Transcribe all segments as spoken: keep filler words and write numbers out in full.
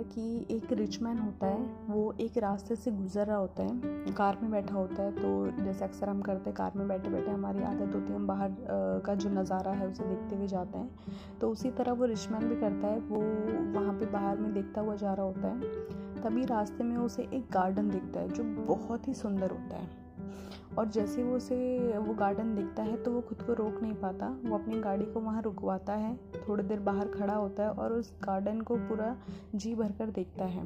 है कि एक रिच मैन होता है, वो एक रास्ते से गुजर रहा होता है, कार में बैठा होता है। तो जैसे अक्सर हम करते हैं, कार में बैठे बैठे हमारी आदत होती है, हम बाहर का जो नज़ारा है उसे देखते हुए जाते हैं। तो उसी तरह वो रिच मैन भी करता है, वो वहाँ पे बाहर में देखता हुआ जा रहा होता है। तभी रास्ते में उसे एक गार्डन दिखता है जो बहुत ही सुंदर होता है, और जैसे वो उसे वो गार्डन दिखता है तो वो खुद को रोक नहीं पाता। वो अपनी गाड़ी को वहाँ रुकवाता है, थोड़ी देर बाहर खड़ा होता है और उस गार्डन को पूरा जी भर कर देखता है।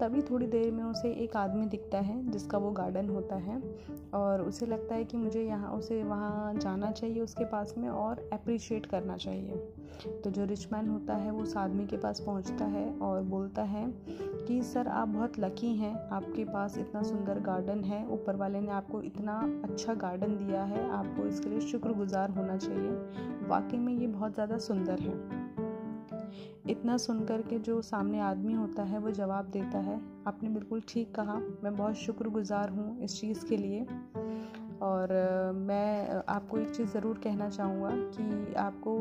तभी थोड़ी देर में उसे एक आदमी दिखता है जिसका वो गार्डन होता है, और उसे लगता है कि मुझे यहाँ उसे वहाँ जाना चाहिए उसके पास में और अप्रिशिएट करना चाहिए। तो जो रिच मैन होता है वो उस आदमी के पास पहुँचता है और बोलता है कि सर आप बहुत लकी हैं, आपके पास इतना सुंदर गार्डन है, ऊपर वाले ने आपको इतना अच्छा गार्डन दिया है, आपको इसके लिए शुक्रगुजार होना चाहिए, वाकई में ये बहुत ज़्यादा सुंदर है। इतना सुनकर के जो सामने आदमी होता है वो जवाब देता है, आपने बिल्कुल ठीक कहा, मैं बहुत शुक्रगुजार हूँ इस चीज़ के लिए, और मैं आपको एक चीज़ ज़रूर कहना चाहूँगा कि आपको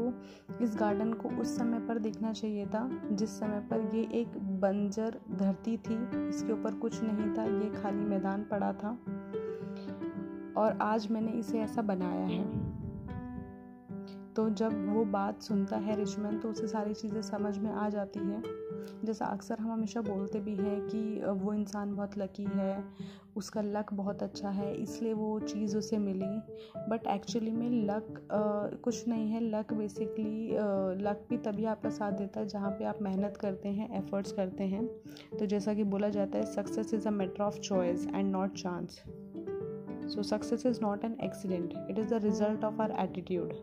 इस गार्डन को उस समय पर देखना चाहिए था जिस समय पर ये एक बंजर धरती थी, इसके ऊपर कुछ नहीं था, ये खाली मैदान पड़ा था, और आज मैंने इसे ऐसा बनाया है। तो जब वो बात सुनता है रिच मैन तो उसे सारी चीज़ें समझ में आ जाती है। जैसा अक्सर हम हमेशा बोलते भी हैं कि वो इंसान बहुत लकी है, उसका लक बहुत अच्छा है, इसलिए वो चीज़ उसे मिली। बट एक्चुअली में लक आ, कुछ नहीं है। लक बेसिकली लक भी तभी आपका साथ देता है जहाँ पे आप मेहनत करते हैं, एफर्ट्स करते हैं। तो जैसा कि बोला जाता है, success is a matter of choice and not chance. So success is not an accident, it is the result of our attitude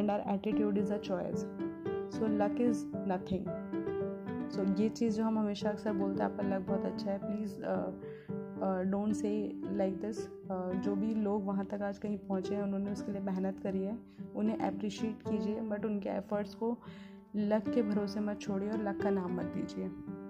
and our attitude is a choice, so luck is nothing। so ये चीज़ जो हम हमेशा अक्सर बोलते हैं, आपका luck बहुत अच्छा है, please don't say like this. जो भी लोग वहाँ तक आज कहीं पहुँचे हैं, उन्होंने उसके लिए मेहनत करी है, उन्हें अप्रिशिएट कीजिए, बट उनके एफर्ट्स को लक के भरोसे मत छोड़िए और लक का नाम मत दीजिए।